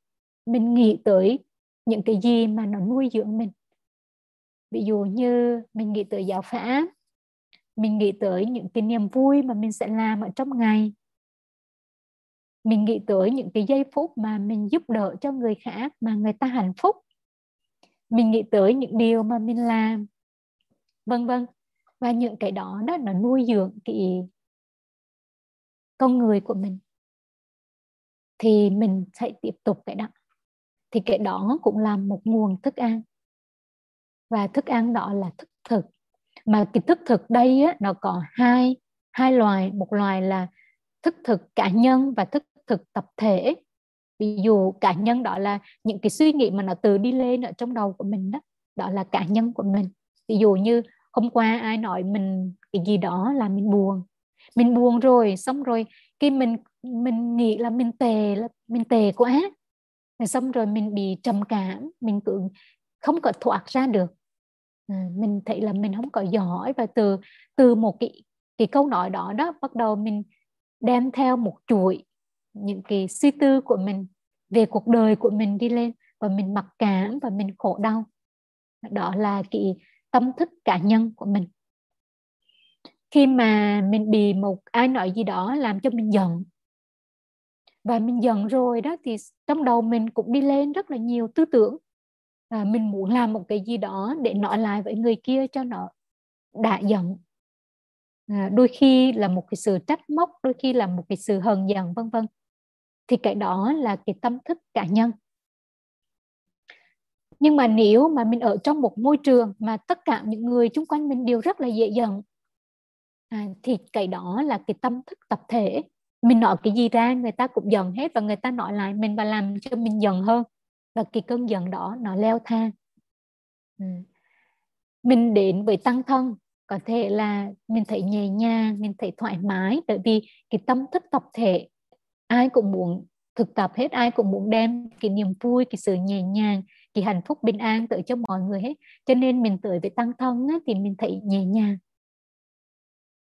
Mình nghĩ tới những cái gì mà nó nuôi dưỡng mình. Ví dụ như mình nghĩ tới giáo pháp, mình nghĩ tới những cái niềm vui mà mình sẽ làm ở trong ngày. Mình nghĩ tới những cái giây phút mà mình giúp đỡ cho người khác mà người ta hạnh phúc. Mình nghĩ tới những điều mà mình làm, vân vân. Và những cái đó, đó nó nuôi dưỡng cái con người của mình. Thì mình sẽ tiếp tục cái đó. Thì cái đó cũng là một nguồn thức ăn. Và thức ăn đó là thức thực. Mà cái thức thực đây á, nó có hai, hai loài. Một loài là thức thực cá nhân và thức thực tập thể. Ví dụ cá nhân đó là những cái suy nghĩ mà nó tự đi lên ở trong đầu của mình đó. Đó là cá nhân của mình. Ví dụ như hôm qua ai nói mình cái gì đó là mình buồn. Mình buồn rồi, xong rồi cái mình, mình nghĩ là mình tệ, là mình tệ quá. Xong rồi mình bị trầm cảm, mình cứ không có thoát ra được. À, mình thấy là mình không có giỏi. Và từ, từ một cái, cái câu nói đó đó, bắt đầu mình đem theo một chuỗi những cái suy tư của mình về cuộc đời của mình đi lên. Và mình mặc cảm và mình khổ đau. Đó là cái tâm thức cá nhân của mình. Khi mà mình bị một ai nói gì đó làm cho mình giận, và mình giận rồi đó, thì trong đầu mình cũng đi lên rất là nhiều tư tưởng. À, mình muốn làm một cái gì đó để nói lại với người kia cho nó đã giận. À, đôi khi là một cái sự trách móc, đôi khi là một cái sự hờn giận, vân vân. Thì cái đó là cái tâm thức cá nhân. Nhưng mà nếu mà mình ở trong một môi trường mà tất cả những người xung quanh mình đều rất là dễ giận, à, thì cái đó là cái tâm thức tập thể. Mình nói cái gì ra người ta cũng giận hết, và người ta nói lại mình và làm cho mình giận hơn. Và cái cơn giận đó nó leo thang. ừ. Mình đến với tăng thân, có thể là mình thấy nhẹ nhàng, mình thấy thoải mái. Bởi vì cái tâm thức tập thể, ai cũng muốn thực tập hết, ai cũng muốn đem cái niềm vui, cái sự nhẹ nhàng, cái hạnh phúc bình an tới cho mọi người hết. Cho nên mình tới với tăng thân á, thì mình thấy nhẹ nhàng.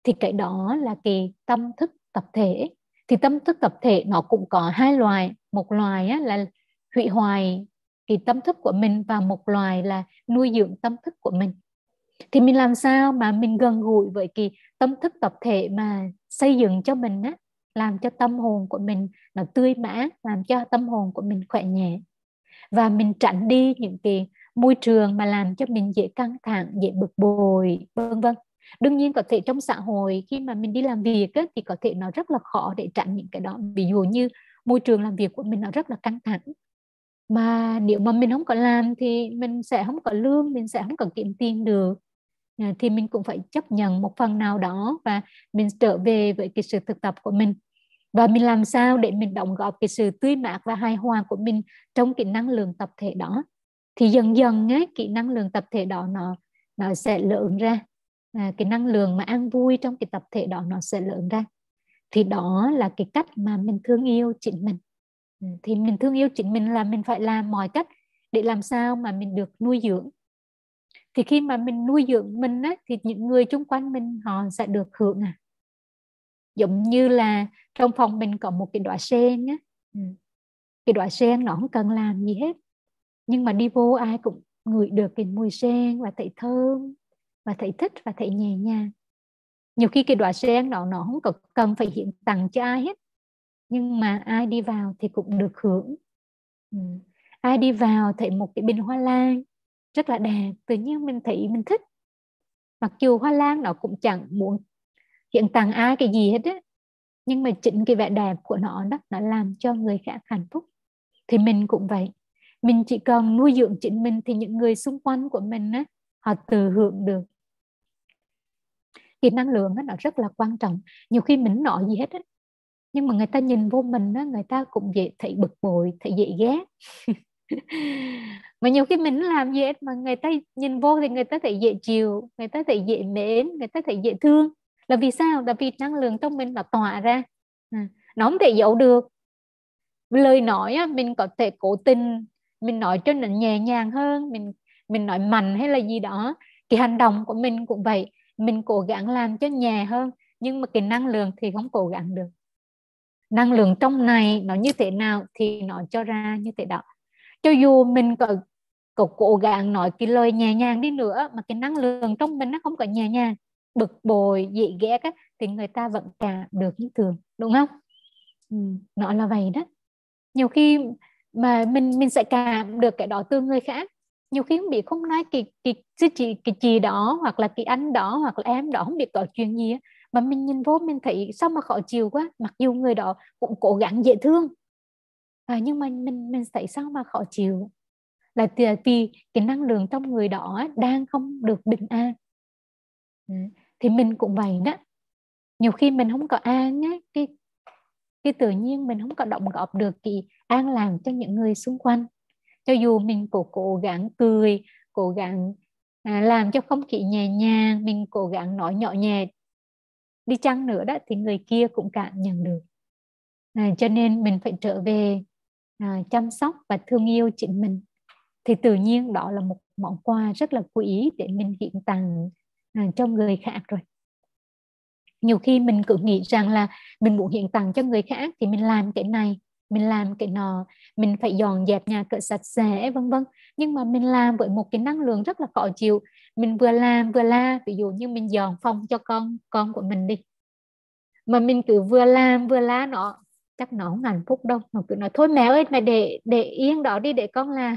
Thì cái đó là cái tâm thức tập thể. Thì tâm thức tập thể nó cũng có hai loài. Một loài á, là hủy hoại cái tâm thức của mình, và một loài là nuôi dưỡng tâm thức của mình. Thì mình làm sao mà mình gần gũi với cái tâm thức tập thể mà xây dựng cho mình á, làm cho tâm hồn của mình nó tươi mã, làm cho tâm hồn của mình khỏe nhẹ. Và mình tránh đi những cái môi trường mà làm cho mình dễ căng thẳng, dễ bực bội, vân vân. Đương nhiên có thể trong xã hội khi mà mình đi làm việc á, thì có thể nó rất là khó để tránh những cái đó. Ví dụ như môi trường làm việc của mình nó rất là căng thẳng, mà nếu mà mình không có làm thì mình sẽ không có lương, mình sẽ không có kiếm tiền được. Thì mình cũng phải chấp nhận một phần nào đó, và mình trở về với cái sự thực tập của mình. Và mình làm sao để mình đóng góp cái sự tươi mát và hài hòa của mình trong cái năng lượng tập thể đó. Thì dần dần ấy, cái năng lượng tập thể đó nó, nó sẽ lớn ra. À, cái năng lượng mà an vui trong cái tập thể đó nó sẽ lớn ra. Thì đó là cái cách mà mình thương yêu chính mình. Thì mình thương yêu chính mình là mình phải làm mọi cách để làm sao mà mình được nuôi dưỡng. Thì khi mà mình nuôi dưỡng mình á, thì những người xung quanh mình họ sẽ được hưởng. À, giống như là trong phòng mình có một cái đóa sen á. Cái đóa sen nó không cần làm gì hết, nhưng mà đi vô ai cũng ngửi được cái mùi sen và thấy thơm và thấy thích và thấy nhẹ nhàng. Nhiều khi cái đóa sen đó nó không cần phải hiện tặng cho ai hết, nhưng mà ai đi vào thì cũng được hưởng. ừ. Ai đi vào thấy một cái bình hoa lan rất là đẹp, tự nhiên mình thấy mình thích. Mặc dù hoa lan nó cũng chẳng muốn hiện tặng ai cái gì hết á, nhưng mà chính cái vẻ đẹp của nó đó, nó làm cho người khác hạnh phúc. Thì mình cũng vậy. Mình chỉ cần nuôi dưỡng chính mình thì những người xung quanh của mình á, họ tự hưởng được. thì năng lượng nó rất là quan trọng. Nhiều khi mình nói gì hết á, nhưng mà người ta nhìn vô mình á, người ta cũng dễ thấy bực bội, thấy dễ ghét. Mà nhiều khi mình làm gì hết mà người ta nhìn vô thì người ta thấy dễ chịu, người ta thấy dễ mến, người ta thấy dễ thương. Là vì sao? Là vì năng lượng trong mình nó tỏa ra, à, nó không thể giấu được. Lời nói á, mình có thể cố tình mình nói cho nó nhẹ nhàng hơn, mình mình nói mạnh hay là gì đó. Cái hành động của mình cũng vậy, mình cố gắng làm cho nhẹ hơn, nhưng mà cái năng lượng thì không cố gắng được. Năng lượng trong này nó như thế nào thì nó cho ra như thế đó. Cho dù mình có, có cố gắng nói cái lời nhẹ nhàng đi nữa mà cái năng lượng trong mình nó không có nhẹ nhàng, bực bội, dễ ghét á, thì người ta vẫn cảm được như thường, đúng không? Ừ, nó là vậy đó. Nhiều khi mà mình mình sẽ cảm được cái đó từ người khác. Nhiều khi không biết không nói cái cái chị cái chị đó hoặc là cái anh đó hoặc là em đó không biết có chuyện gì á, mà mình nhìn vô mình thấy sao mà khó chịu quá, mặc dù người đó cũng cố gắng dễ thương, à, nhưng mà mình mình thấy sao mà khó chịu, là vì cái năng lượng trong người đó đang không được bình an. Thì mình cũng vậy đó, nhiều khi mình không có an á, cái cái tự nhiên mình không có đóng góp được cái an lành cho những người xung quanh. Cho dù mình cố cố gắng cười, cố gắng à, làm cho không khí nhẹ nhàng, mình cố gắng nói nhỏ nhẹ đi chăng nữa đó, thì người kia cũng cảm nhận được. À, cho nên mình phải trở về à, chăm sóc và thương yêu chính mình. Thì tự nhiên đó là một món quà rất là quý để mình hiện tặng à, cho người khác rồi. Nhiều khi mình cứ nghĩ rằng là mình muốn hiện tặng cho người khác thì mình làm cái này, mình làm cái nọ, mình phải dọn dẹp nhà cửa sạch sẽ vân vân. Nhưng mà mình làm với một cái năng lượng rất là khó chịu. Mình vừa làm vừa la, ví dụ như mình dọn phòng cho con con của mình đi, mà mình cứ vừa làm vừa la nó, chắc nó không hạnh phúc đâu. Nó cứ nói thôi mẹ ơi, mẹ để để yên đó đi, để con làm,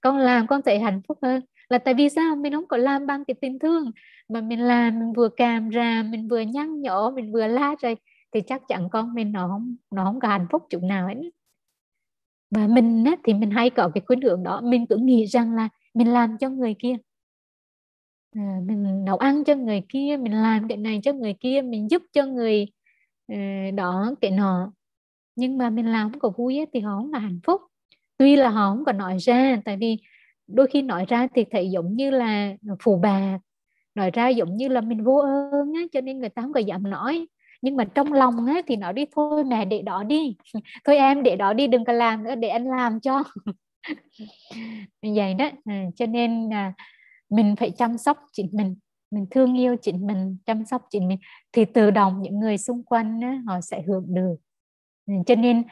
con làm con sẽ hạnh phúc hơn. Là tại vì sao? Mình không có làm bằng cái tình thương, mà mình làm mình vừa càm ra, mình vừa nhăn nhở, mình vừa la rồi, thì chắc chắn con mình nó không, nó không có hạnh phúc chút nào ấy. Và mình á, thì mình hay có cái khuyến hướng đó, mình cứ nghĩ rằng là mình làm cho người kia, à, mình nấu ăn cho người kia, mình làm cái này cho người kia, mình giúp cho người à, đó cái nọ. Nhưng mà mình làm không có vui ấy, thì họ không là hạnh phúc. Tuy là họ không có nói ra, tại vì đôi khi nói ra thì thấy giống như là phù bạc, nói ra giống như là mình vô ơn ấy, cho nên người ta không có dám nói. Nhưng mà trong lòng ấy, thì nói đi thôi mẹ để đó đi, thôi em để đó đi, đừng có làm nữa, để anh làm cho. Vậy đó, à, cho nên à, mình phải chăm sóc chính mình, mình thương yêu chính mình, chăm sóc chính mình, thì tự động những người xung quanh ấy, họ sẽ hưởng được. À, cho nên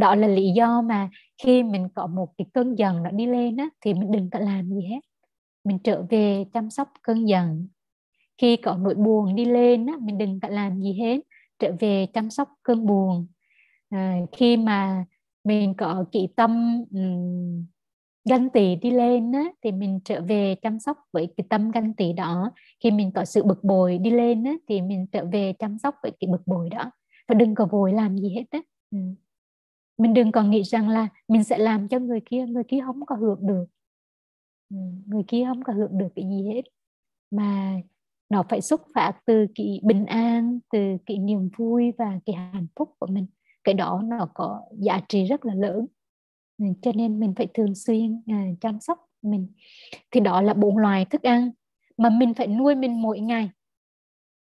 đó là lý do mà khi mình có một cái cơn giận nó đi lên ấy, thì mình đừng có làm gì hết, mình trở về chăm sóc cơn giận. Khi có nỗi buồn đi lên, mình đừng làm gì hết, trở về chăm sóc cơn buồn. À, khi mà mình có kỷ tâm um, ganh tị đi lên, thì mình trở về chăm sóc với cái tâm ganh tị đó. Khi mình có sự bực bội đi lên, thì mình trở về chăm sóc với cái bực bội đó. Và đừng có vội làm gì hết. Ừ. Mình đừng còn nghĩ rằng là mình sẽ làm cho người kia, người kia không có hưởng được. Ừ. Người kia không có hưởng được cái gì hết. Mà nó phải xuất phát từ cái bình an, từ cái niềm vui và cái hạnh phúc của mình. Cái đó nó có giá trị rất là lớn. Cho nên mình phải thường xuyên à, chăm sóc mình. Thì đó là bốn loài thức ăn mà mình phải nuôi mình mỗi ngày.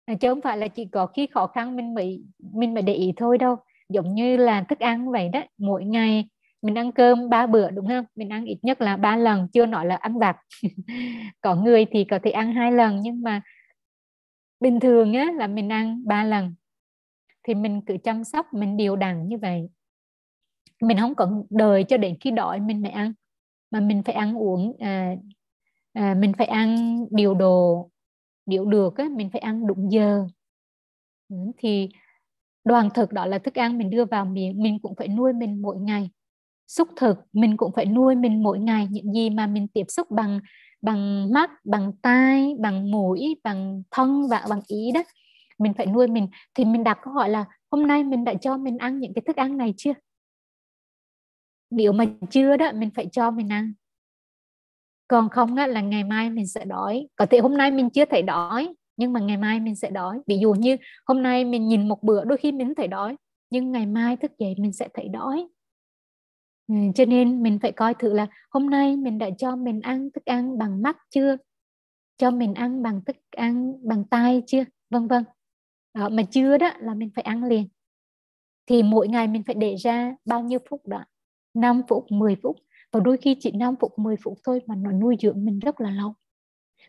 À, chứ không phải là chỉ có khi khó khăn mình mới, mình mới để ý thôi đâu. Giống như là thức ăn vậy đó. Mỗi ngày mình ăn cơm ba bữa đúng không? Mình ăn ít nhất là ba lần, chưa nói là ăn vặt. Có người thì có thể ăn hai lần, nhưng mà bình thường á, là mình ăn ba lần. Thì mình cứ chăm sóc, mình điều đặn như vậy. Mình không cần đợi cho đến khi đói mình mới ăn, mà mình phải ăn uống à, à, mình phải ăn điều độ, điều được á, mình phải ăn đúng giờ. Thì đoàn thực đó là thức ăn mình đưa vào miệng, mình cũng phải nuôi mình mỗi ngày. Xúc thực mình cũng phải nuôi mình mỗi ngày. Những gì mà mình tiếp xúc bằng bằng mắt, bằng tai, bằng mũi, bằng thân và bằng ý đó, mình phải nuôi mình. Thì mình đặt câu hỏi là hôm nay mình đã cho mình ăn những cái thức ăn này chưa? Nếu mà chưa đó, mình phải cho mình ăn. Còn không á, là ngày mai mình sẽ đói. Có thể hôm nay mình chưa thấy đói, nhưng mà ngày mai mình sẽ đói. Ví dụ như hôm nay mình nhìn một bữa, đôi khi mình thấy đói, nhưng ngày mai thức dậy mình sẽ thấy đói. Cho nên mình phải coi thử là hôm nay mình đã cho mình ăn thức ăn bằng mắt chưa, cho mình ăn bằng thức ăn bằng tay chưa, vân vân. Đó, mà chưa đó là mình phải ăn liền. Thì mỗi ngày mình phải để ra bao nhiêu phút đó, năm phút, mười phút. Và đôi khi chỉ năm phút, mười phút thôi mà nó nuôi dưỡng mình rất là lâu.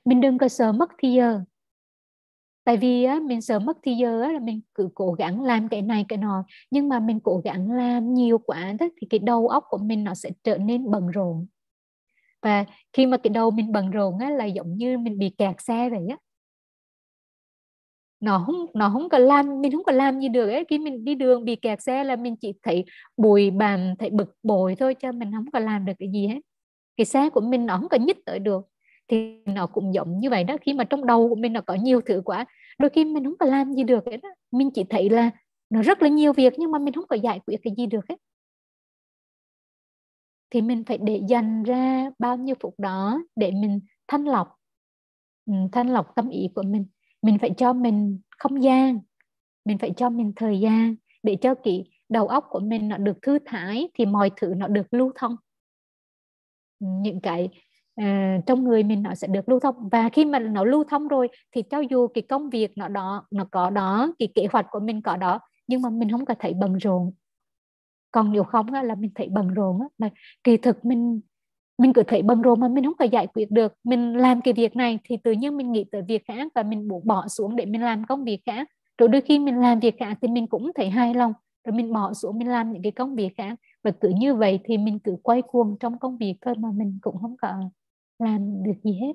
Mình đừng có sợ mất thì giờ. Tại vì á, mình sợ mất thì giờ á, là mình cứ cố gắng làm cái này cái nọ. Nhưng mà mình cố gắng làm nhiều quá đó, thì cái đầu óc của mình nó sẽ trở nên bận rộn. Và khi mà cái đầu mình bận rộn á, là giống như mình bị kẹt xe vậy á. Nó không, nó không có làm, mình không có làm gì được ấy. Khi mình đi đường bị kẹt xe là mình chỉ thấy bụi bặm, thấy bực bội thôi, cho mình không có làm được cái gì hết. Cái xe của mình nó không có nhích tới được. Thì nó cũng giống như vậy đó. Khi mà trong đầu của mình nó có nhiều thứ quá, đôi khi mình không có làm gì được hết. Mình chỉ thấy là nó rất là nhiều việc, nhưng mà mình không có giải quyết cái gì được hết. Thì mình phải để dành ra bao nhiêu phút đó để mình thanh lọc, thanh lọc tâm ý của mình. Mình phải cho mình không gian, mình phải cho mình thời gian để cho cái đầu óc của mình nó được thư thái, thì mọi thứ nó được lưu thông. Những cái uh, trong người mình nó sẽ được lưu thông. Và khi mà nó lưu thông rồi thì cho dù cái công việc nó đó, nó có đó, cái kế hoạch của mình có đó, nhưng mà mình không có thấy bận rộn. Còn nếu không á, là mình thấy bận rộn á, mà kỳ thực mình Mình cứ thấy bận rộn mà mình không có giải quyết được. Mình làm cái việc này thì tự nhiên mình nghĩ tới việc khác và mình bỏ xuống để mình làm công việc khác. Rồi đôi khi mình làm việc khác thì mình cũng thấy hài lòng. Rồi mình bỏ xuống mình làm những cái công việc khác. Và cứ như vậy thì mình cứ quay cuồng trong công việc thôi mà mình cũng không có làm được gì hết.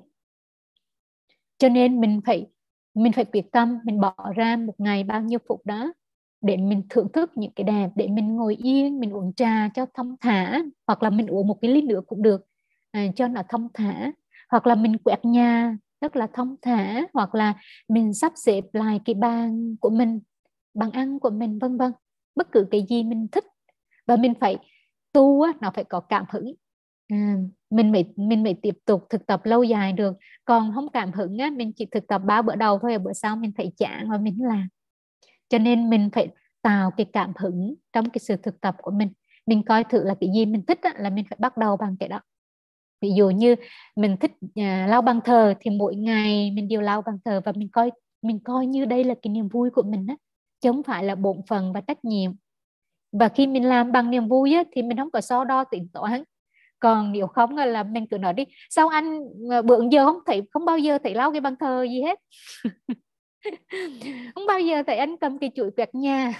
Cho nên mình phải, mình phải quyết tâm, mình bỏ ra một ngày bao nhiêu phút đó để mình thưởng thức những cái đẹp, để mình ngồi yên, mình uống trà cho thông thả. Hoặc là mình uống một cái ly nữa cũng được. À, cho nó thông thả, hoặc là mình quét nhà rất là thông thả, hoặc là mình sắp xếp lại cái bàn của mình, bàn ăn của mình, vân vân. Bất cứ cái gì mình thích. Và mình phải tu á, nó phải có cảm hứng, à, mình mới mình mới tiếp tục thực tập lâu dài được. Còn không cảm hứng á, mình chỉ thực tập ba bữa đầu thôi, bữa sau mình phải chán và mình làm. Cho nên mình phải tạo cái cảm hứng trong cái sự thực tập của mình. Mình coi thử là cái gì mình thích á, là mình phải bắt đầu bằng cái đó. Ví dụ như mình thích uh, lau bàn thờ thì mỗi ngày mình đều lau bàn thờ, và mình coi mình coi như đây là cái niềm vui của mình á, chứ không phải là bổn phận và trách nhiệm. Và khi mình làm bằng niềm vui á, thì mình không có so đo tính toán. Còn nếu không là mình cứ nói đi, sao anh bữa giờ không thấy không bao giờ thấy lau cái bàn thờ gì hết, không bao giờ thấy anh cầm cái chổi quẹt nhà,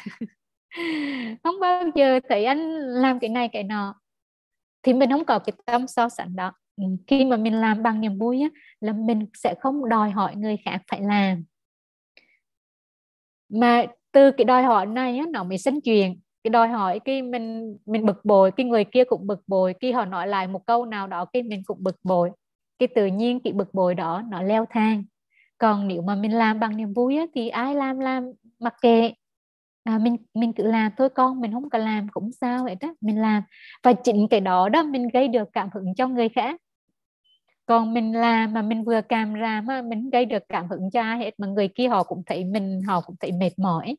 không bao giờ thấy anh làm cái này cái nọ. Thì mình không có cái tâm so sánh đó. Khi mà mình làm bằng niềm vui á, là mình sẽ không đòi hỏi người khác phải làm. Mà từ cái đòi hỏi này á, nó mới sinh chuyện. Cái đòi hỏi cái mình, mình bực bội, cái người kia cũng bực bội, khi họ nói lại một câu nào đó, cái mình cũng bực bội. Cái tự nhiên cái bực bội đó nó leo thang. Còn nếu mà mình làm bằng niềm vui á, thì ai làm làm mặc kệ. À, mình, mình cứ làm thôi, con mình không cần làm cũng sao vậy đó, mình làm. Và chính cái đó đó mình gây được cảm hứng cho người khác. Còn mình làm mà mình vừa càm ràm á, mình gây được cảm hứng cho ai hết, mà người kia họ cũng thấy mình, họ cũng thấy mệt mỏi.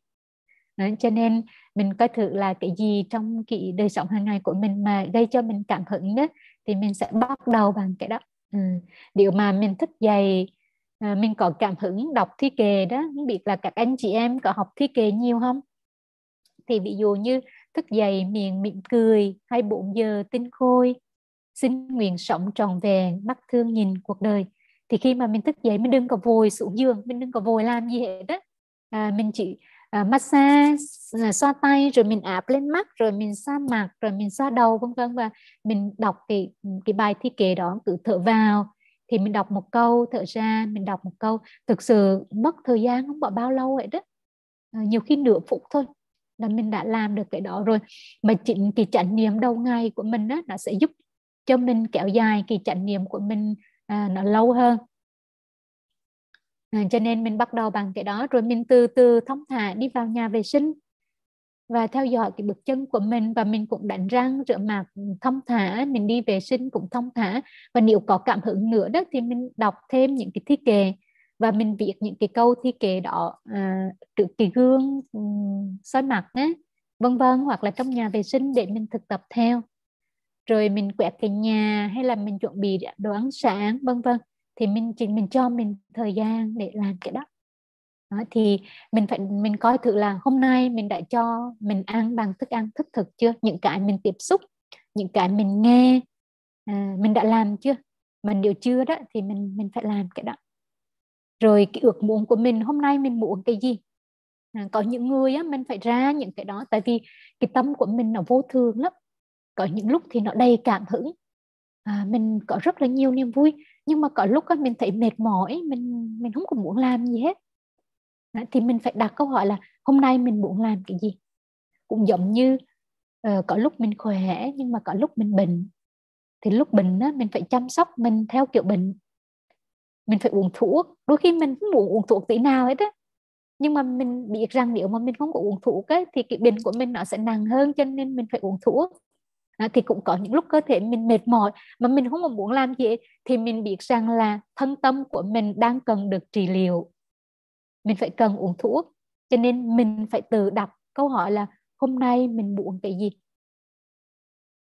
Đó, cho nên mình coi thử là cái gì trong cái đời sống hàng ngày của mình mà gây cho mình cảm hứng đó, thì mình sẽ bắt đầu bằng cái đó. Ừ. Điều mà mình thích dạy, à, mình có cảm hứng đọc thi kệ đó, không biết là các anh chị em có học thi kệ nhiều không? Thì ví dụ như thức dậy miệng mỉm cười, hai mươi bốn giờ tinh khôi, xin nguyện sống tròn vẹn, mắt thương nhìn cuộc đời. Thì khi mà mình thức dậy, mình đừng có vội xuống giường, mình đừng có vội làm gì hết đó. À, mình chỉ à, massage, xoa tay, rồi mình áp lên mắt, rồi mình xoa mặt, rồi mình xoa đầu, vân vân. Và mình đọc cái, cái bài thi kệ đó, cứ thở vào thì mình đọc một câu, thở ra mình đọc một câu. Thực sự mất thời gian không bỏ bao lâu vậy đó, à, nhiều khi nửa phút thôi là mình đã làm được cái đó rồi. Mà chính cái chánh niệm đầu ngày của mình đó, nó sẽ giúp cho mình kéo dài cái chánh niệm của mình à, nó lâu hơn. À, cho nên mình bắt đầu bằng cái đó, rồi mình từ từ thong thả đi vào nhà vệ sinh và theo dõi cái bước chân của mình. Và mình cũng đánh răng, rửa mặt thông thả, mình đi vệ sinh cũng thông thả. Và nếu có cảm hứng nữa đó thì mình đọc thêm những cái thi kệ. Và mình viết những cái câu thi kệ đó à, trước cái gương um, soi mặt á, vân vân, hoặc là trong nhà vệ sinh để mình thực tập theo. Rồi mình quét cái nhà hay là mình chuẩn bị đồ ăn sáng vân vân, thì mình chỉ mình cho mình thời gian để làm cái đó. Đó, thì mình phải mình coi thử là hôm nay mình đã cho mình ăn bằng thức ăn thức thực chưa, những cái mình tiếp xúc, những cái mình nghe à, mình đã làm chưa, mình đều chưa đó thì mình mình phải làm cái đó. Rồi cái ước muốn của mình hôm nay mình muốn cái gì à, có những người á mình phải ra những cái đó, tại vì cái tâm của mình nó vô thường lắm, có những lúc thì nó đầy cảm hứng à, mình có rất là nhiều niềm vui, nhưng mà có lúc á mình thấy mệt mỏi, mình mình không có muốn làm gì hết. Thì mình phải đặt câu hỏi là hôm nay mình muốn làm cái gì. Cũng giống như uh, có lúc mình khỏe nhưng mà có lúc mình bệnh. Thì lúc bệnh á, mình phải chăm sóc mình theo kiểu bệnh. Mình phải uống thuốc. Đôi khi mình không muốn uống thuốc tí nào hết á, nhưng mà mình biết rằng nếu mà mình không có uống thuốc ấy, thì cái bệnh của mình nó sẽ nặng hơn, cho nên mình phải uống thuốc. À, thì cũng có những lúc cơ thể mình mệt mỏi mà mình không muốn làm gì ấy, thì mình biết rằng là thân tâm của mình đang cần được trị liệu, mình phải cần uống thuốc. Cho nên mình phải tự đặt câu hỏi là hôm nay mình muốn cái gì.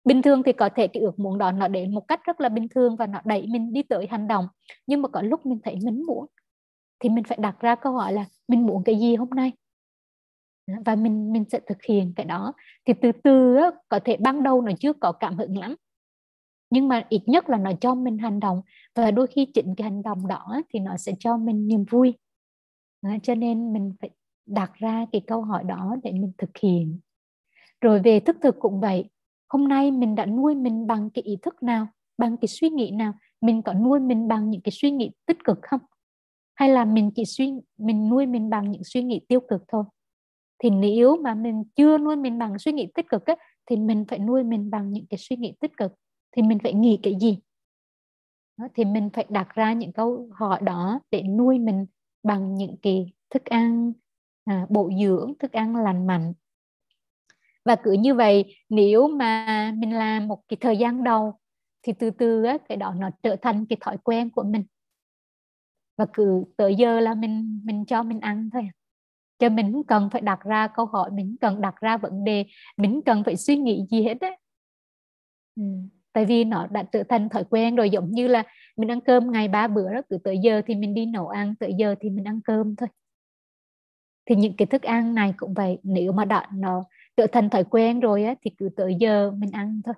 Bình thường thì có thể cái ước muốn đó nó đến một cách rất là bình thường và nó đẩy mình đi tới hành động, nhưng mà có lúc mình thấy mình muốn, thì mình phải đặt ra câu hỏi là mình muốn cái gì hôm nay, và mình mình sẽ thực hiện cái đó. Thì từ từ á, có thể ban đầu nó chưa có cảm hứng lắm, nhưng mà ít nhất là nó cho mình hành động, và đôi khi chính cái hành động đó thì nó sẽ cho mình niềm vui. Cho nên mình phải đặt ra cái câu hỏi đó để mình thực hiện. Rồi về thức thực cũng vậy. Hôm nay mình đã nuôi mình bằng cái ý thức nào, bằng cái suy nghĩ nào? Mình có nuôi mình bằng những cái suy nghĩ tích cực không? Hay là mình chỉ suy mình nuôi mình bằng những suy nghĩ tiêu cực thôi? Thì nếu mà mình chưa nuôi mình bằng suy nghĩ tích cực ấy, thì mình phải nuôi mình bằng những cái suy nghĩ tích cực. Thì mình phải nghĩ cái gì? Đó, thì mình phải đặt ra những câu hỏi đó để nuôi mình bằng những cái thức ăn à, bổ dưỡng, thức ăn lành mạnh. Và cứ như vậy, nếu mà mình làm một cái thời gian đầu thì từ từ á, cái đó nó trở thành cái thói quen của mình. Và cứ tới giờ là mình mình cho mình ăn thôi. Cho mình không cần phải đặt ra câu hỏi, mình cần đặt ra vấn đề, mình cần phải suy nghĩ gì hết đấy. Ừ. Tại vì nó đã trở thành thói quen rồi, giống như là mình ăn cơm ngày ba bữa đó, cứ tới giờ thì mình đi nấu ăn, tới giờ thì mình ăn cơm thôi. Thì những cái thức ăn này cũng vậy, nếu mà đã nó trở thành thói quen rồi á, thì cứ tới giờ mình ăn thôi.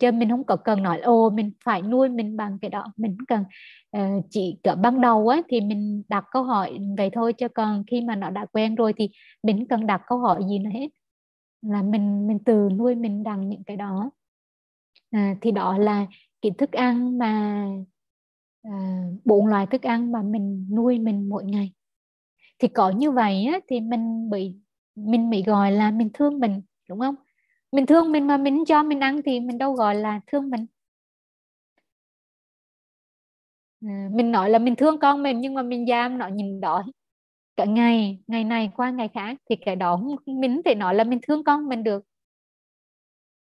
Chứ mình không có cần nói ô mình phải nuôi mình bằng cái đó, mình cần uh, chỉ cỡ ban đầu á thì mình đặt câu hỏi vậy thôi, chứ còn khi mà nó đã quen rồi thì mình cần đặt câu hỏi gì nữa hết, là mình mình từ nuôi mình bằng những cái đó. À, thì đó là cái thức ăn mà à, bốn loại thức ăn mà mình nuôi mình mỗi ngày. Thì có như vậy á, thì mình bị mình bị gọi là mình thương mình, đúng không? Mình thương mình mà mình cho mình ăn thì mình đâu gọi là thương mình. À, mình nói là mình thương con mình nhưng mà mình giam nó nhìn đói cả ngày, ngày này qua ngày khác, thì cái đó mình phải nói là mình thương con mình được.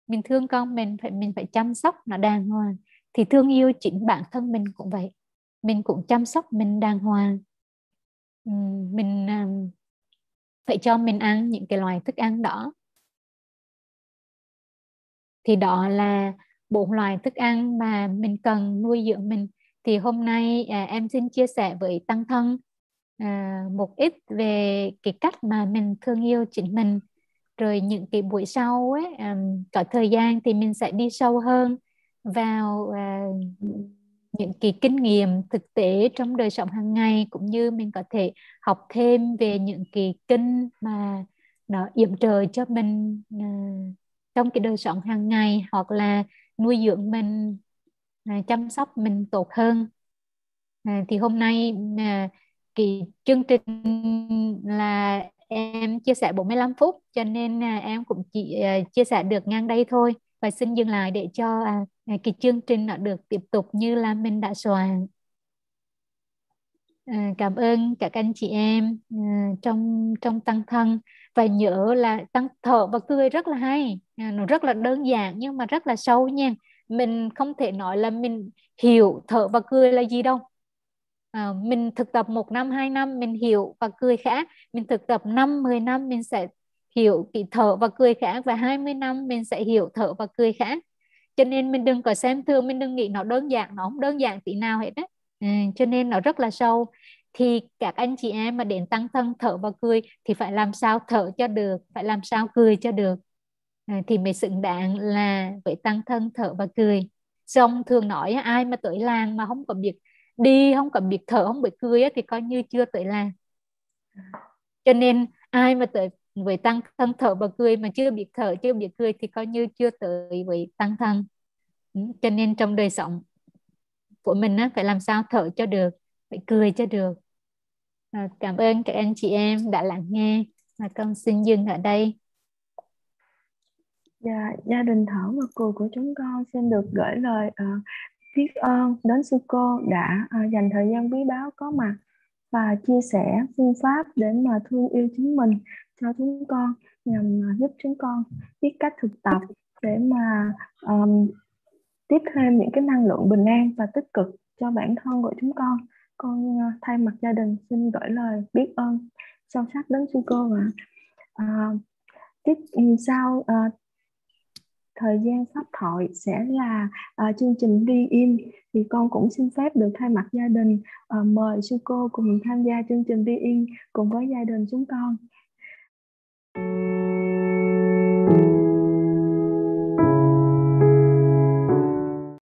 Mình thương con mình phải mình phải chăm sóc nó đàng hoàng. Thì thương yêu chính bản thân mình cũng vậy, mình cũng chăm sóc mình đàng hoàng. Mình um, phải cho mình ăn những cái loại thức ăn đó. Thì đó là bốn loại thức ăn mà mình cần nuôi dưỡng mình. Thì hôm nay à, em xin chia sẻ với tăng thân à, một ít về cái cách mà mình thương yêu chính mình. Rồi những cái buổi sau ấy, um, có thời gian thì mình sẽ đi sâu hơn vào uh, những cái kinh nghiệm thực tế trong đời sống hàng ngày, cũng như mình có thể học thêm về những cái kinh mà nó yểm trợ cho mình uh, trong cái đời sống hàng ngày, hoặc là nuôi dưỡng mình, uh, chăm sóc mình tốt hơn. Uh, thì hôm nay uh, cái chương trình là em chia sẻ bốn mươi lăm phút, cho nên em cũng chỉ chia sẻ được ngang đây thôi, và xin dừng lại để cho cái chương trình nó được tiếp tục như là mình đã soạn. Cảm ơn các anh chị em trong trong tăng thân, và nhớ là tăng thở và cười rất là hay, nó rất là đơn giản nhưng mà rất là sâu nha. Mình không thể nói là mình hiểu thở và cười là gì đâu, à, mình thực tập một năm, hai năm mình hiểu và cười khác, mình thực tập năm, mười năm mình sẽ hiểu kỹ thở và cười khác, và hai mươi năm mình sẽ hiểu thở và cười khác. Cho nên mình đừng có xem thường, mình đừng nghĩ nó đơn giản, nó không đơn giản tí nào hết đấy. Ừ, cho nên nó rất là sâu. Thì các anh chị em mà đến tăng thân thở và cười thì phải làm sao thở cho được, phải làm sao cười cho được, à, thì mới xứng đáng là với tăng thân thở và cười. Xong thường nói ai mà tới làng mà không có biết đi, không có biết thở, không biết cười thì coi như chưa tới làng. Cho nên ai mà tới với tăng thân thở và cười mà chưa biết thở, chưa biết cười thì coi như chưa tới với tăng thân. Cho nên trong đời sống của mình á, phải làm sao thở cho được, phải cười cho được. À, cảm ơn các anh chị em đã lắng nghe và con xin dừng ở đây. Dạ, gia đình thở và cười của chúng con xin được gửi lời uh, biết ơn đến sư cô đã uh, dành thời gian quý báu có mặt và chia sẻ phương pháp để mà thương yêu chính mình cho chúng con, nhằm uh, giúp chúng con biết cách thực tập để mà um, tiếp thêm những cái năng lượng bình an và tích cực cho bản thân của chúng con. Con uh, thay mặt gia đình xin gửi lời biết ơn sâu sắc đến sư cô ạ. Uh, tiếp sau uh, thời gian pháp thoại sẽ là uh, chương trình đi in, thì con cũng xin phép được thay mặt gia đình uh, mời sư cô cùng tham gia chương trình đi in cùng với gia đình chúng con.